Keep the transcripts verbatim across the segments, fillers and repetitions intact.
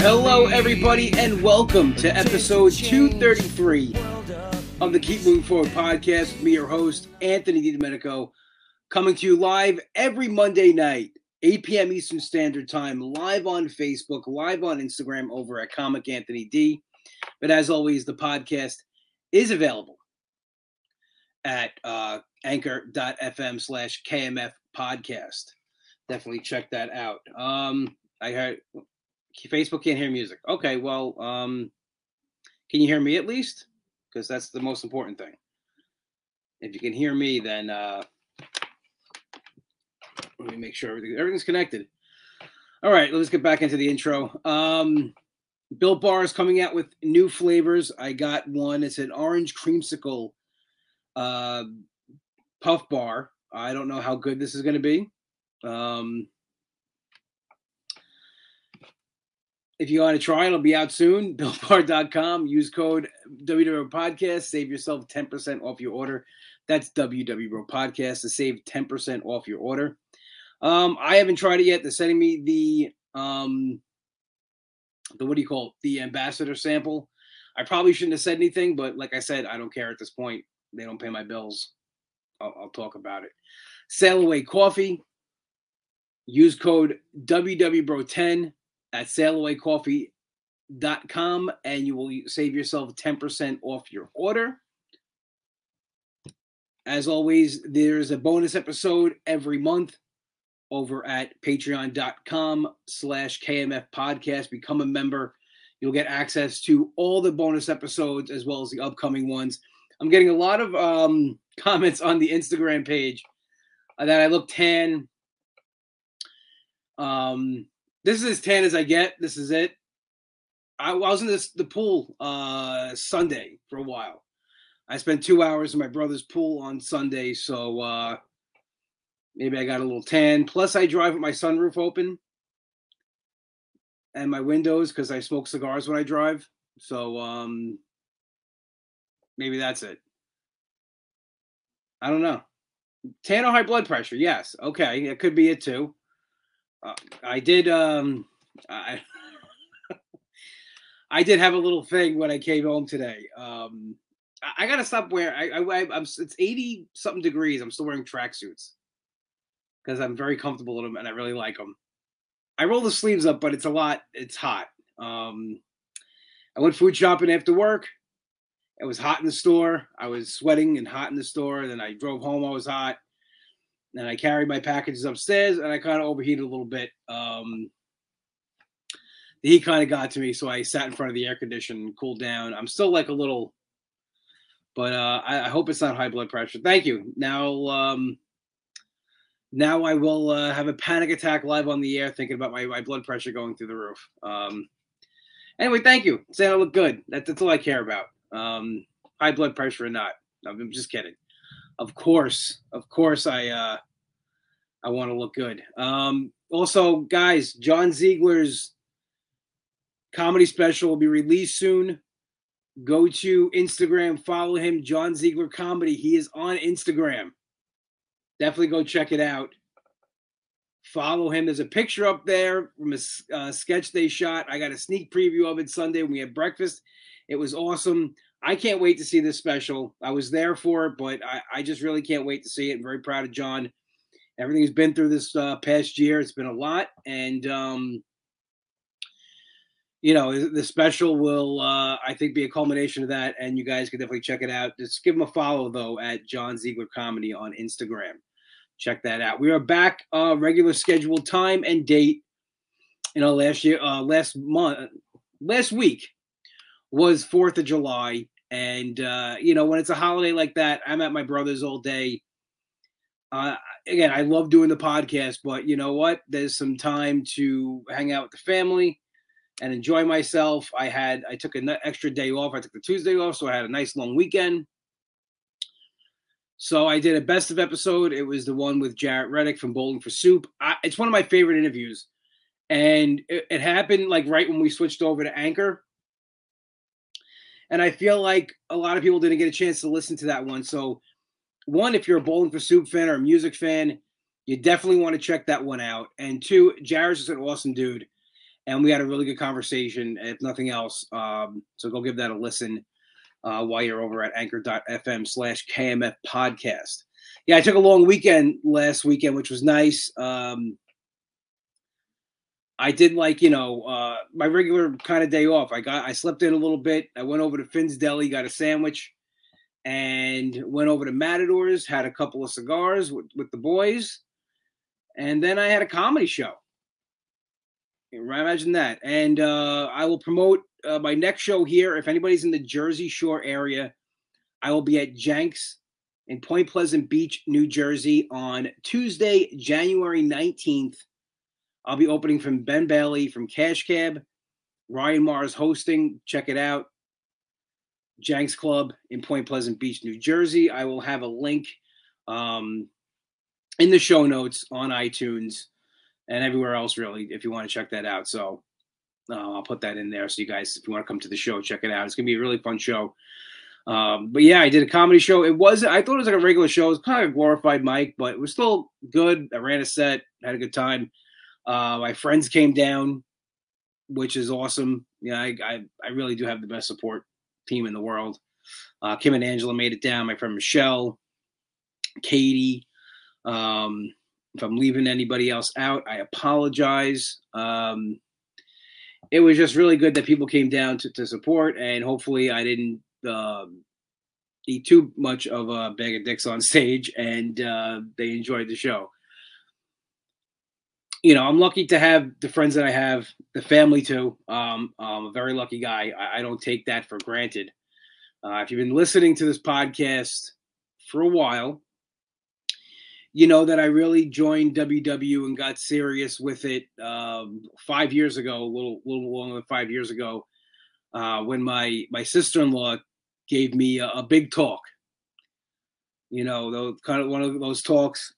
Hello, everybody, and welcome to episode two thirty-three of the Keep Moving Forward podcast. Me, your host, Anthony Domenico, coming to you live every Monday night, eight p.m. Eastern Standard Time, live on Facebook, live on Instagram, over at ComicAnthonyD. But as always, the podcast is available at uh, anchor.fm slash KMF podcast. Definitely check that out. Um, I heard... Facebook can't hear music. Okay, well, um, can you hear me at least? Because that's the most important thing. If you can hear me, then uh, let me make sure everything, everything's connected. All right, let's get back into the intro. Um, Built Bar is coming out with new flavors. I got one. It's an orange creamsicle uh, puff bar. I don't know how good this is going to be. Um If you want to try, it'll be out soon. Bill Par dot com. Use code W W Podcast. Save yourself ten percent off your order. That's W W Podcast to save ten percent off your order. Um, I haven't tried it yet. They're sending me the, um, the what do you call it? The ambassador sample. I probably shouldn't have said anything, but like I said, I don't care at this point. They don't pay my bills. I'll, I'll talk about it. Sail Away Coffee. Use code W W Bro ten. At sail away coffee dot com, and you will save yourself ten percent off your order. As always, there's a bonus episode every month over at patreon.com slash KMF podcast. Become a member. You'll get access to all the bonus episodes as well as the upcoming ones. I'm getting a lot of um, comments on the Instagram page that I look tan. Um... This is as tan as I get. This is it. I, I was in this, the pool uh, Sunday for a while. I spent two hours in my brother's pool on Sunday, so uh, maybe I got a little tan. Plus, I drive with my sunroof open and my windows because I smoke cigars when I drive. So um, maybe that's it. I don't know. Tan or high blood pressure? Yes. Okay, that could be it too. Uh, I did. Um, I I did have a little thing when I came home today. Um, I, I gotta stop wearing. I, I, I'm. It's eighty something degrees. I'm still wearing tracksuits because I'm very comfortable in them and I really like them. I roll the sleeves up, but it's a lot. It's hot. Um, I went food shopping after work. It was hot in the store. I was sweating and hot in the store. Then I drove home. I was hot. And I carried my packages upstairs, and I kind of overheated a little bit. Um, the heat kind of got to me, so I sat in front of the air conditioner, cooled down. I'm still like a little, but uh, I, I hope it's not high blood pressure. Thank you. Now, um, now I will uh, have a panic attack live on the air thinking about my, my blood pressure going through the roof. Um, anyway, thank you. Saying I look good. That, that's all I care about. Um, high blood pressure or not. I'm just kidding. Of course, of course, I uh, I want to look good. Um, also, guys, John Ziegler's comedy special will be released soon. Go to Instagram, follow him, John Ziegler Comedy. He is on Instagram. Definitely go check it out. Follow him. There's a picture up there from a uh, sketch they shot. I got a sneak preview of it Sunday when we had breakfast. It was awesome. I can't wait to see this special. I was there for it, but I, I just really can't wait to see it. I'm very proud of John. Everything he's been through this uh, past year, it's been a lot. And, um, you know, the special will, uh, I think, be a culmination of that. And you guys can definitely check it out. Just give him a follow, though, at John Ziegler Comedy on Instagram. Check that out. We are back uh, regular scheduled time and date. You know, last year, uh, last month, last week. Was fourth of July, and, uh, you know, when it's a holiday like that, I'm at my brother's all day. Uh, again, I love doing the podcast, but you know what? There's some time to hang out with the family and enjoy myself. I had, I took an extra day off. I took the Tuesday off, so I had a nice long weekend. So I did a best of episode. It was the one with Jarrett Reddick from Bowling for Soup. I, it's one of my favorite interviews, and it, it happened like right when we switched over to Anchor. And I feel like a lot of people didn't get a chance to listen to that one. So, one, if you're a Bowling for Soup fan or a music fan, you definitely want to check that one out. And two, Jarrett's just an awesome dude. and we had a really good conversation, if nothing else. Um, so go give that a listen uh, while you're over at anchor dot f m slash K M F podcast. Yeah, I took a long weekend last weekend, which was nice. Um, I did like, you know, uh, my regular kind of day off. I got, I slept in a little bit. I went over to Finn's Deli, got a sandwich, and went over to Matador's, had a couple of cigars with, with the boys. And then I had a comedy show. Imagine that. And uh, I will promote uh, my next show here. If anybody's in the Jersey Shore area, I will be at Jenks in Point Pleasant Beach, New Jersey on Tuesday, January nineteenth. I'll be opening from Ben Bailey from Cash Cab. Ryan Marr is hosting. Check it out. Jenks Club in Point Pleasant Beach, New Jersey. I will have a link um, in the show notes on iTunes and everywhere else, really, if you want to check that out. So uh, I'll put that in there. So you guys, if you want to come to the show, check it out. It's going to be a really fun show. Um, but yeah, I did a comedy show. It was, I thought it was like a regular show. It was kind of a glorified mic, but it was still good. I ran a set, had a good time. Uh, my friends came down, which is awesome. Yeah, I, I, I really do have the best support team in the world. Uh, Kim and Angela made it down. My friend Michelle, Katie. Um, if I'm leaving anybody else out, I apologize. Um, it was just really good that people came down to, to support, and hopefully I didn't uh, eat too much of a bag of dicks on stage, and uh, they enjoyed the show. You know, I'm lucky to have the friends that I have, the family too. Um, I'm a very lucky guy. I, I don't take that for granted. Uh, if you've been listening to this podcast for a while, you know that I really joined W W and got serious with it um, five years ago, a little little longer than five years ago, uh, when my, my sister-in-law gave me a, a big talk. You know, those, kind of one of those talks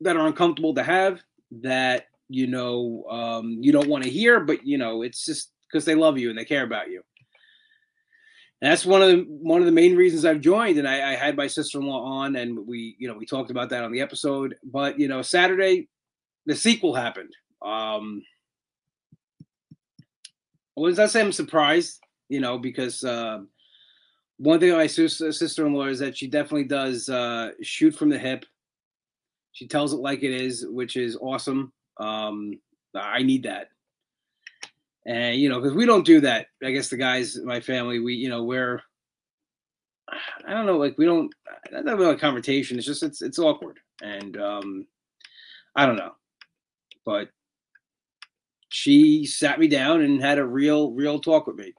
that are uncomfortable to have, that, you know, um, you don't want to hear, but, you know, it's just because they love you and they care about you. And that's one of the, one of the main reasons I've joined. And I, I had my sister-in-law on, and we, you know, we talked about that on the episode, but, you know, Saturday, the sequel happened. Um, well, does that say I'm surprised, you know, because, uh, one thing about my sister-in-law is that she definitely does, uh, shoot from the hip. She tells it like it is, which is awesome. Um, I need that. And, you know, because we don't do that. I guess the guys, my family, we, you know, we're, I don't know, like we don't, that's not really a conversation. It's just, it's it's awkward. And um, I don't know. But she sat me down and had a real, real talk with me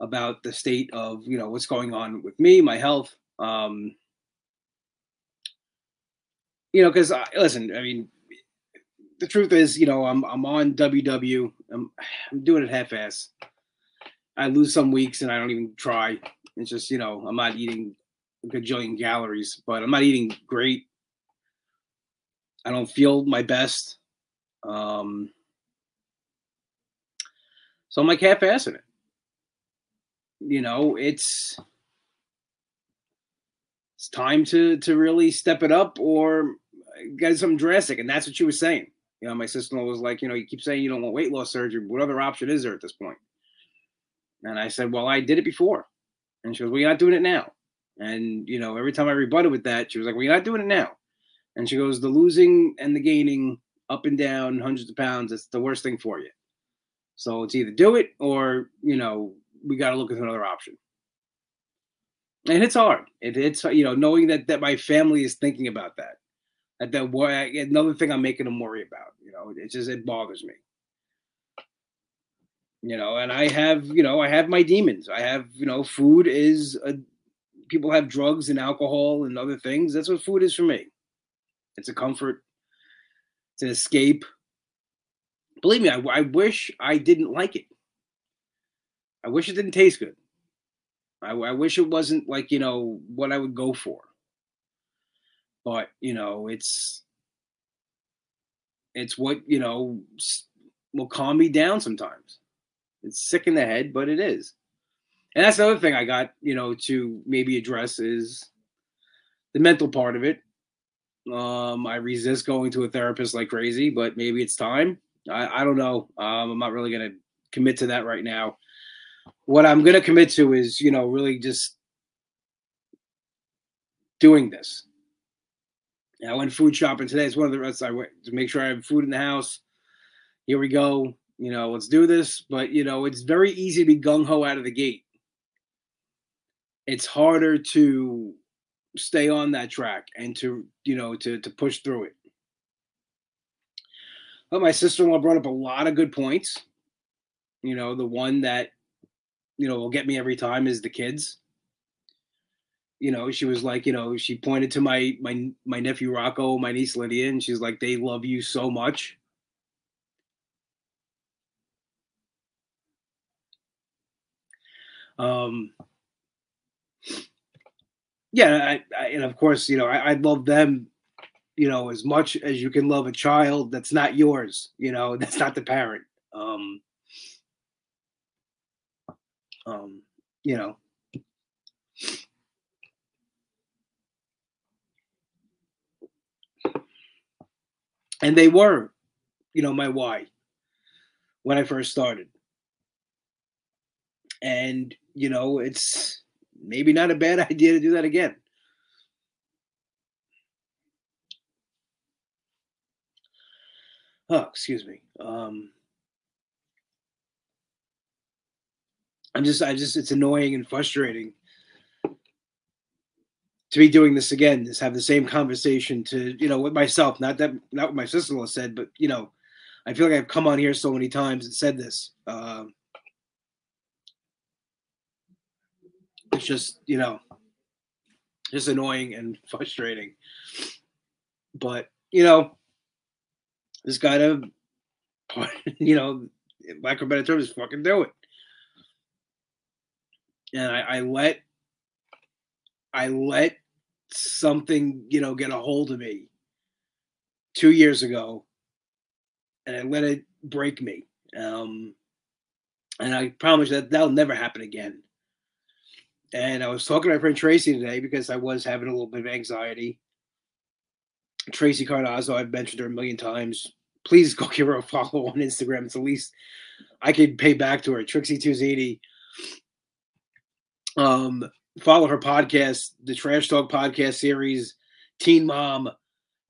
about the state of, you know, what's going on with me, my health. Um You know, because, listen, I mean, the truth is, you know, I'm I'm on W W. I'm, I'm doing it half-ass. I lose some weeks, and I don't even try. It's just, you know, I'm not eating a gajillion calories, but I'm not eating great. I don't feel my best. Um, so I'm, like, half-assing it. You know, it's... It's time to to really step it up or get something drastic. And that's what she was saying. You know, my sister-in-law was like, you know, you keep saying you don't want weight loss surgery. What other option is there at this point? And I said, well, I did it before. And she goes, well, you're not doing it now. And, you know, every time I rebutted with that, she was like, well, you're not doing it now. And she goes, the losing and the gaining up and down hundreds of pounds, it's the worst thing for you. So it's either do it or, you know, we got to look at another option. And it's hard. It, it's, you know, knowing that, that my family is thinking about that. That, that why, another thing I'm making them worry about, you know, it just, it bothers me. You know, and I have, you know, I have my demons. I have, you know, food is, a, people have drugs and alcohol and other things. That's what food is for me. It's a comfort. It's an escape. Believe me, I, I wish I didn't like it. I wish it didn't taste good. I, I wish it wasn't like, you know, what I would go for. But, you know, it's, it's what, you know, will calm me down sometimes. It's sick in the head, but it is. And that's the other thing I got, you know, to maybe address is the mental part of it. Um, I resist going to a therapist like crazy, but maybe it's time. I, I don't know. Um, I'm not really going to commit to that right now. What I'm going to commit to is, you know, really just doing this. I went food shopping today. It's one of the rest I went to make sure I have food in the house. Here we go. You know, let's do this. But, you know, it's very easy to be gung-ho out of the gate. It's harder to stay on that track and to, you know, to, to push through it. But my sister-in-law brought up a lot of good points. You know, the one that, you know, will get me every time is the kids. You know, she was like, you know, she pointed to my my my nephew Rocco, my niece Lydia, and she's like, they love you so much. Um, yeah, I, I, and of course, you know, I, I love them, you know, as much as you can love a child that's not yours. You know, that's not the parent. Um, um, you know. And they were, you know, my why when I first started. And, you know, it's maybe not a bad idea to do that again. Oh, excuse me. Um, I'm just, I just, it's annoying and frustrating to be doing this again, is have the same conversation to, you know, with myself, not that, not what my sister-in-law said, but, you know, I feel like I've come on here so many times and said this. Uh, it's just, you know, just annoying and frustrating. But, you know, this guy to, you know, lack of better terms, fucking do it. And I, I let, I let something, you know, get a hold of me two years ago, and I let it break me. Um, and I promise that that'll never happen again. And I was talking to my friend Tracy today because I was having a little bit of anxiety. Tracy Cardozo, I've mentioned her a million times. Please go give her a follow on Instagram. It's the least I could pay back to her. Trixie Two Tuziti. Um. Follow her podcast, the Trash Talk Podcast series, Teen Mom,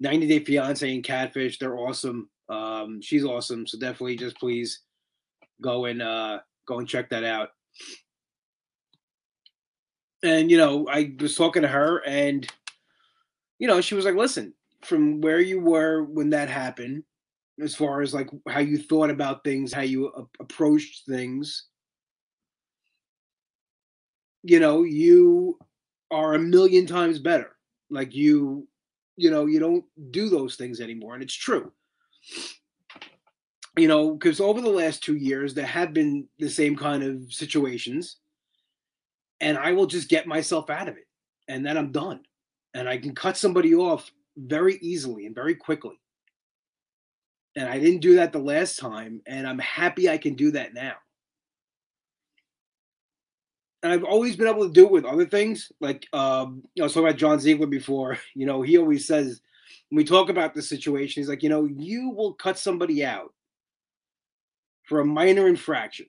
ninety Day Fiance, and Catfish. They're awesome. Um, she's awesome. So definitely just please go and uh, go and check that out. And, you know, I was talking to her and, you know, she was like, listen, from where you were when that happened, as far as like how you thought about things, how you a- approached things, you know, you are a million times better. Like you, you know, you don't do those things anymore. And it's true, you know, because over the last two years, there have been the same kind of situations, and I will just get myself out of it, and then I'm done. And I can cut somebody off very easily and very quickly. And I didn't do that the last time, and I'm happy I can do that now. And I've always been able to do it with other things. Like, um, you know, I was talking about John Ziegler before. You know, he always says, when we talk about this situation, he's like, you know, you will cut somebody out for a minor infraction.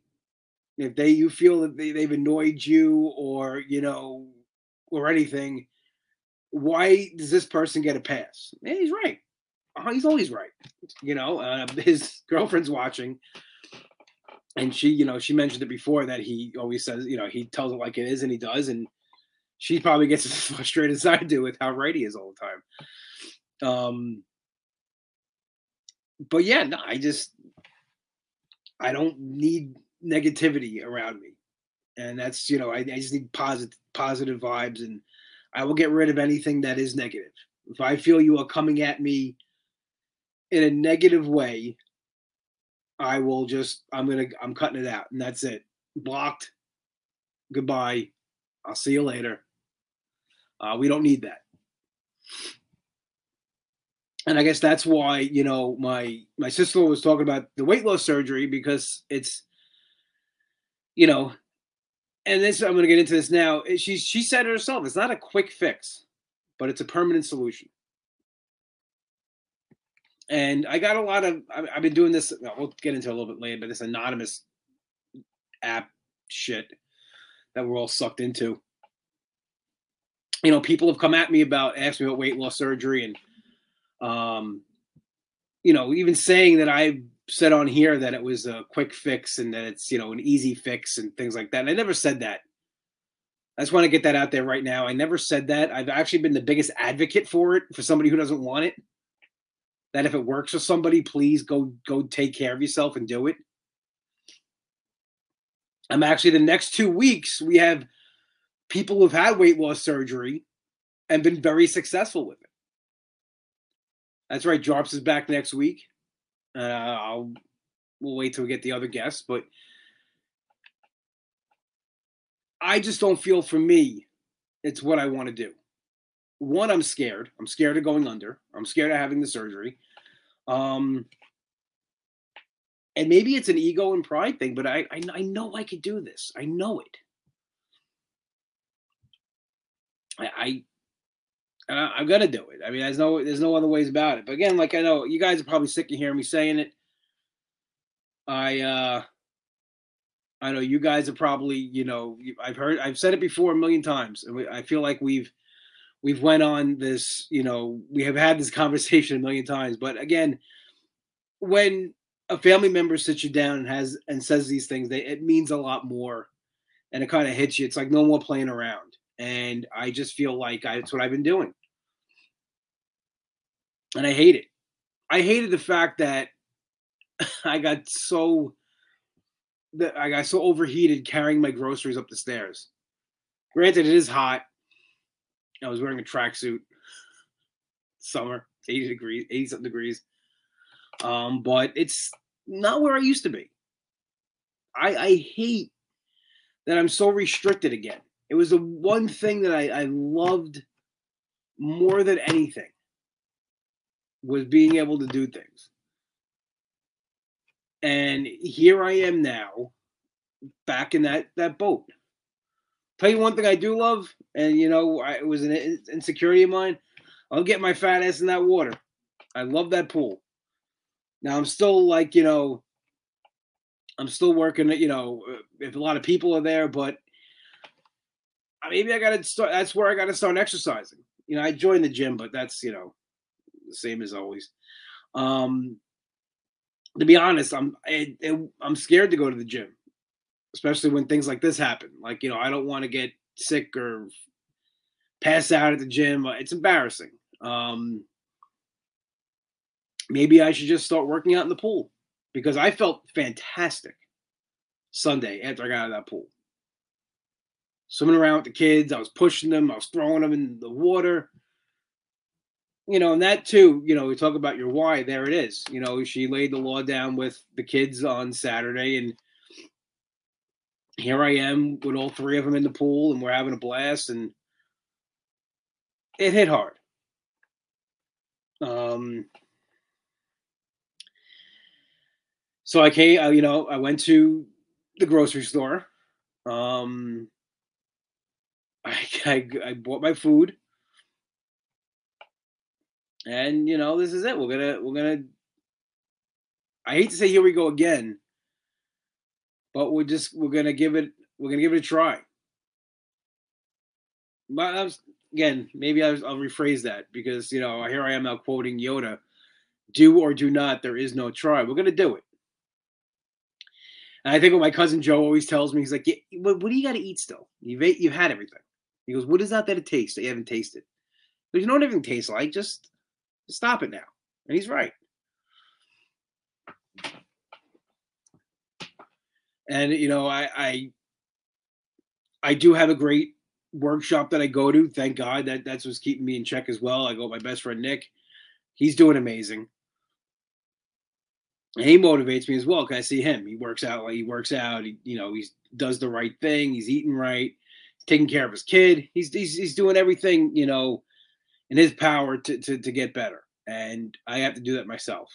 If they you feel that they, they've annoyed you or, you know, or anything, why does this person get a pass? And he's right. He's always right. You know, uh, his girlfriend's watching. And she, you know, she mentioned it before that he always says, you know, he tells it like it is and he does. And she probably gets as frustrated as I do with how right he is all the time. Um, but yeah, no, I just, I don't need negativity around me. And that's, you know, I, I just need positive, positive vibes. And I will get rid of anything that is negative. If I feel you are coming at me in a negative way, I will just, I'm going to, I'm cutting it out, and that's it. Blocked. Goodbye. I'll see you later. Uh, we don't need that. And I guess that's why, you know, my, my sister was talking about the weight loss surgery, because it's, you know, and this, I'm going to get into this now. She, she said it herself. It's not a quick fix, but it's a permanent solution. And I got a lot of, I've been doing this, we'll get into a little bit later, but this anonymous app shit that we're all sucked into. You know, people have come at me about, asked me about weight loss surgery and, um, you know, even saying that I said on here that it was a quick fix and that it's, you know, an easy fix and things like that. And I never said that. I just want to get that out there right now. I never said that. I've actually been the biggest advocate for it, for somebody who doesn't want it. That if it works for somebody, please go go take care of yourself and do it. I'm actually, the next two weeks, we have people who've had weight loss surgery and been very successful with it. That's right. Jarps is back next week. Uh, I'll we'll wait till we get the other guests, but I just don't feel, for me, it's what I want to do. One, I'm scared. I'm scared of going under. I'm scared of having the surgery. Um, and maybe it's an ego and pride thing, but I, I, I know I could do this. I know it. I, I, I I'm going to do it. I mean, there's no, there's no other ways about it. But again, like, I know you guys are probably sick of hearing me saying it. I, uh, I know you guys are probably, you know, I've heard, I've said it before a million times. And we, I feel like we've, We've went on this, you know, we have had this conversation a million times. But again, when a family member sits you down and has and says these things, they, it means a lot more, and it kind of hits you. It's like no more playing around. And I just feel like I, it's what I've been doing. And I hate it. I hated the fact that I got so that I got so overheated carrying my groceries up the stairs. Granted, it is hot. I was wearing a tracksuit. Summer, eighty degrees, eighty something degrees. Um, but it's not where I used to be. I, I hate that I'm so restricted again. It was the one thing that I, I loved more than anything, was being able to do things. And here I am now, back in that, that boat. Tell you one thing I do love, and you know, I, it was an insecurity of mine. I'll get my fat ass in that water. I love that pool. Now I'm still like, you know, I'm still working, you know, if a lot of people are there, but maybe I got to start. That's where I got to start exercising. You know, I joined the gym, but that's, you know, the same as always. Um, to be honest, I'm I, I'm scared to go to the gym. Especially when things like this happen. Like, you know, I don't want to get sick or pass out at the gym. It's embarrassing. Um, maybe I should just start working out in the pool, because I felt fantastic Sunday after I got out of that pool. Swimming around with the kids, I was pushing them, I was throwing them in the water. You know, and that too, you know, we talk about your why, there it is. You know, she laid the law down with the kids on Saturday, and here I am with all three of them in the pool, and we're having a blast, and it hit hard. Um, so I came, you know, I went to the grocery store. Um, I, I, I bought my food, and you know, this is it. We're gonna, we're gonna. I hate to say, here we go again. But we're just we're gonna give it we're gonna give it a try. But I was, again, maybe I was, I'll rephrase that, because you know, here I am now quoting Yoda: "Do or do not. There is no try." We're gonna do it. And I think what my cousin Joe always tells me, he's like, yeah, what, "What do you got to eat still? You've ate, you've had everything." He goes, "What is that that it tastes that you haven't tasted? Because you know what everything tastes like. Just, just stop it now." And he's right. And, you know, I, I I do have a great workshop that I go to. Thank God. That, that's what's keeping me in check as well. I go with my best friend, Nick. He's doing amazing. And he motivates me as well, because I see him. He works out like he works out. He, you know, he does the right thing. He's eating right. He's taking care of his kid. He's, he's, he's doing everything, you know, in his power to, to, to get better. And I have to do that myself.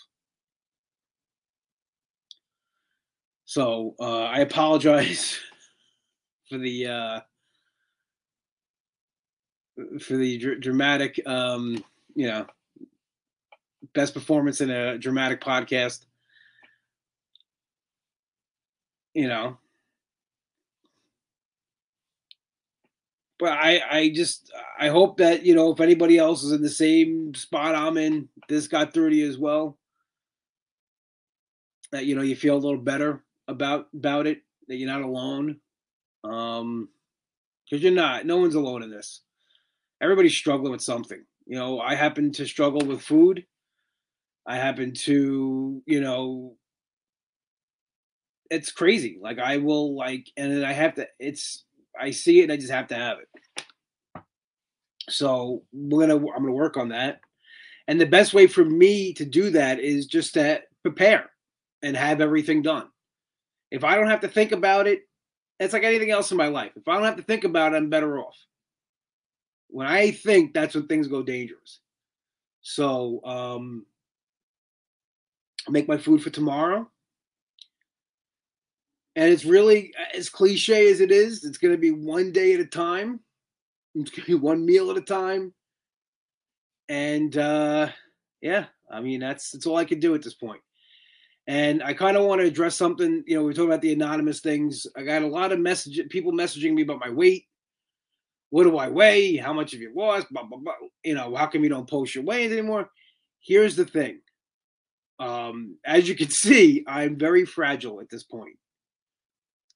So uh, I apologize for the uh, for the dr- dramatic, um, you know, Best performance in a dramatic podcast. You know. But I, I just, I hope that, you know, if anybody else is in the same spot I'm in, this got through to you as well. That, you know, you feel a little better about about it, that you're not alone. Um, because you're not. No one's alone in this. Everybody's struggling with something. You know, I happen to struggle with food. I happen to, you know, it's crazy. Like, I will, like, and then I have to, it's, I see it and I just have to have it. So we're going to, I'm going to work on that. And the best way for me to do that is just to prepare and have everything done. If I don't have to think about it, it's like anything else in my life. If I don't have to think about it, I'm better off. When I think, that's when things go dangerous. So um, I make my food for tomorrow. And it's really, as cliche as it is, it's going to be one day at a time. It's going to be one meal at a time. And, uh, yeah, I mean, that's, that's all I can do at this point. And I kind of want to address something. You know, we were talking about the anonymous things. I got a lot of message, people messaging me about my weight. What do I weigh? How much have you lost? Blah, blah, blah. You know, how come you don't post your weigh anymore? Here's the thing. Um, as you can see, I'm very fragile at this point.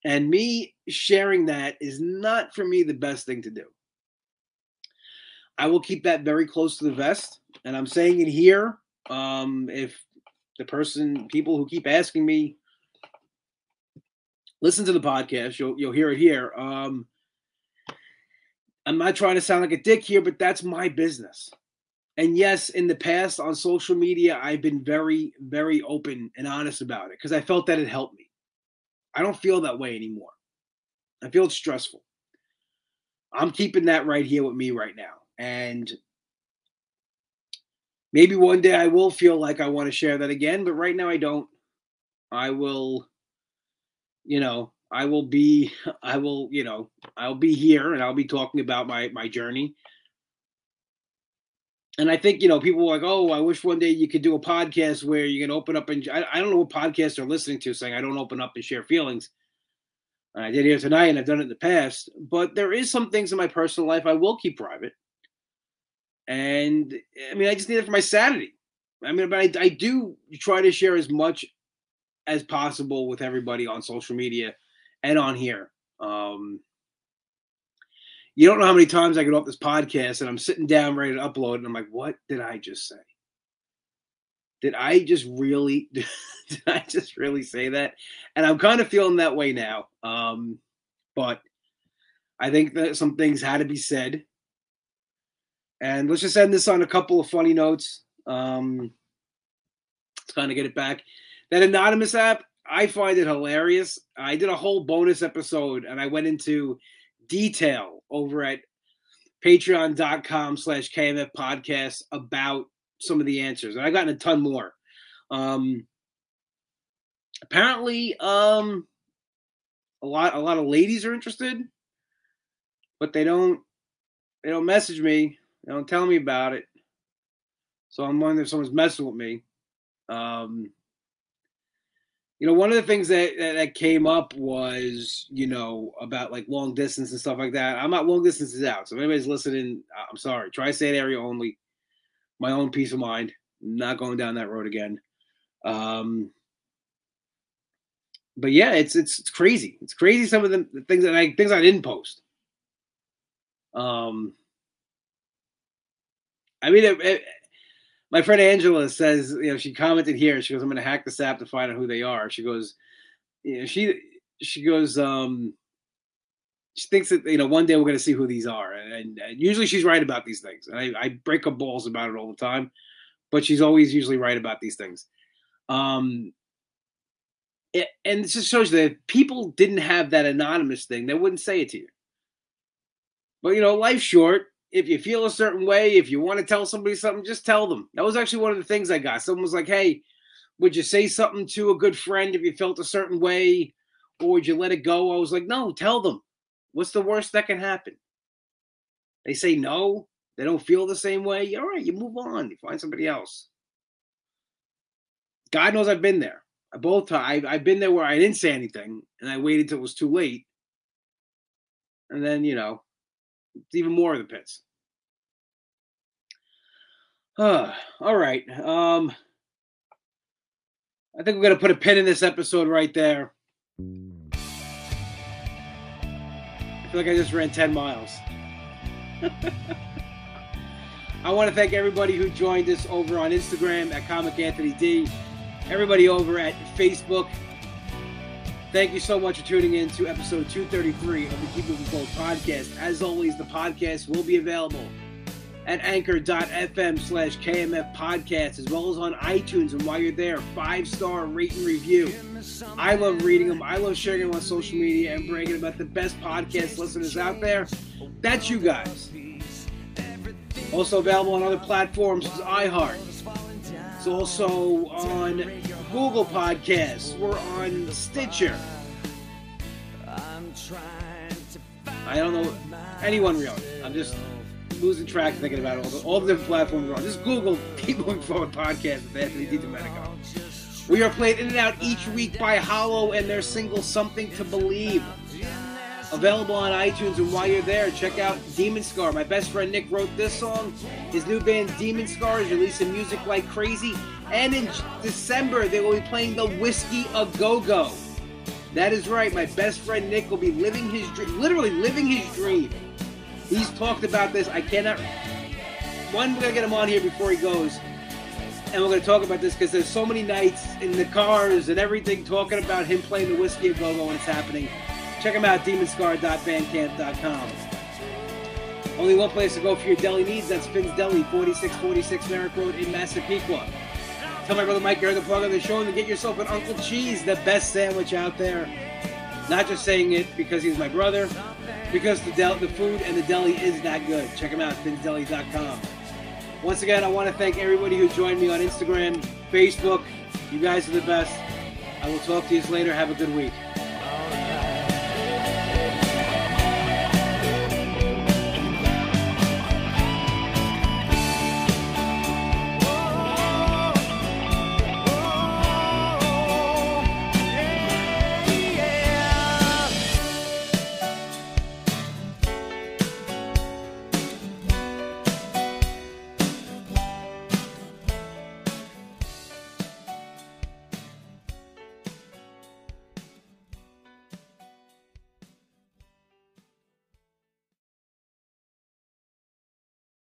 And me sharing that is not, for me, the best thing to do. I will keep that very close to the vest. And I'm saying it here. Um, if the person, people who keep asking me, listen to the podcast, you'll, you'll hear it here. Um, I'm not trying to sound like a dick here, but that's my business. And yes, in the past on social media, I've been very, very open and honest about it because I felt that it helped me. I don't feel that way anymore. I feel it's stressful. I'm keeping that right here with me right now. And maybe one day I will feel like I want to share that again, but right now I don't. I will, you know, I will be, I will, you know, I'll be here and I'll be talking about my, my journey. And I think, you know, people are like, oh, I wish one day you could do a podcast where you can open up. And I, I don't know what podcasts they're listening to saying I don't open up and share feelings. And I did here tonight and I've done it in the past. But there is some things in my personal life I will keep private. And I mean, I just need it for my sanity. I mean, but I, I do try to share as much as possible with everybody on social media and on here. Um You don't know how many times I get off this podcast and I'm sitting down ready to upload and I'm like, what did I just say? Did I just really, did I just really say that? And I'm kind of feeling that way now. Um, but I think that some things had to be said. And let's just end this on a couple of funny notes. Um, let's kind of get it back. That anonymous app, I find it hilarious. I did a whole bonus episode and I went into detail over at patreon.com slash KMF podcast about some of the answers. And I've gotten a ton more. Um, apparently, um, a lot, a lot of ladies are interested, but they don't, they don't message me. They don't tell me about it. So I'm wondering if someone's messing with me. Um, You know, one of the things that, that came up was, you know, about like long distance and stuff like that. I'm not long distances out. So if anybody's listening, I'm sorry. Tri-state area only. My own peace of mind. Not going down that road again. Um, but yeah, it's it's it's crazy. It's crazy some of the, the things that I things I didn't post. Um, I mean, it, it, my friend Angela says, you know, she commented here. She goes, I'm going to hack this app to find out who they are. She goes, you know, she she goes, um, she thinks that, you know, one day we're going to see who these are. And, and, and usually she's right about these things. And I, I break her balls about it all the time. But she's always usually right about these things. Um, it, and it just shows you that if people didn't have that anonymous thing, they wouldn't say it to you. But, you know, life's short. If you feel a certain way, if you want to tell somebody something, just tell them. That was actually one of the things I got. Someone was like, hey, would you say something to a good friend if you felt a certain way? Or would you let it go? I was like, no, tell them. What's the worst that can happen? They say no. They don't feel the same way. All right, you move on. You find somebody else. God knows I've been there. Both times, I've been there where I didn't say anything, and I waited till it was too late. And then, you know, it's even more of the pits. Uh, all right. Um, I think we're going to put a pin in this episode right there. I feel like I just ran ten miles. I want to thank everybody who joined us over on Instagram at Comic Anthony D. Everybody over at Facebook. Thank you so much for tuning in to episode two thirty-three of the Keep Moving Forward podcast. As always, the podcast will be available at anchor dot f m slash K M F podcast, as well as on iTunes. And while you're there, five-star rate and review. I love reading them. I love sharing them on social media and bragging about the best podcast listeners out there. That's you guys. Also available on other platforms is iHeart. It's also on Google Podcasts. We're on Stitcher. I don't know anyone real. I'm just losing track thinking about all the, all the different platforms we're on. Just Google Keep Moving Forward Podcast with Anthony DiDomenico. We are played in and out each week by Hollow and their single Something to Believe. Available on iTunes, and while you're there, check out Demon Scar. My best friend Nick wrote this song. His new band Demon Scar is releasing music like crazy. And in December, they will be playing the Whiskey A-Go-Go. That is right. My best friend Nick will be living his dream, literally living his dream. He's talked about this. I cannot. One, we're going to get him on here before he goes. And we're going to talk about this because there's so many nights in the cars and everything talking about him playing the Whiskey A-Go-Go when it's happening. Check them out, demon scar dot bandcamp dot com. Only one place to go for your deli needs, that's Finn's Deli, forty-six forty-six Merrick Road in Massapequa. Tell my brother Mike Gergen to plug on the show and get yourself an Uncle Cheese, the best sandwich out there. Not just saying it because he's my brother, because the, del- the food and the deli is that good. Check them out, fins deli dot com. Once again, I want to thank everybody who joined me on Instagram, Facebook. You guys are the best. I will talk to you later. Have a good week.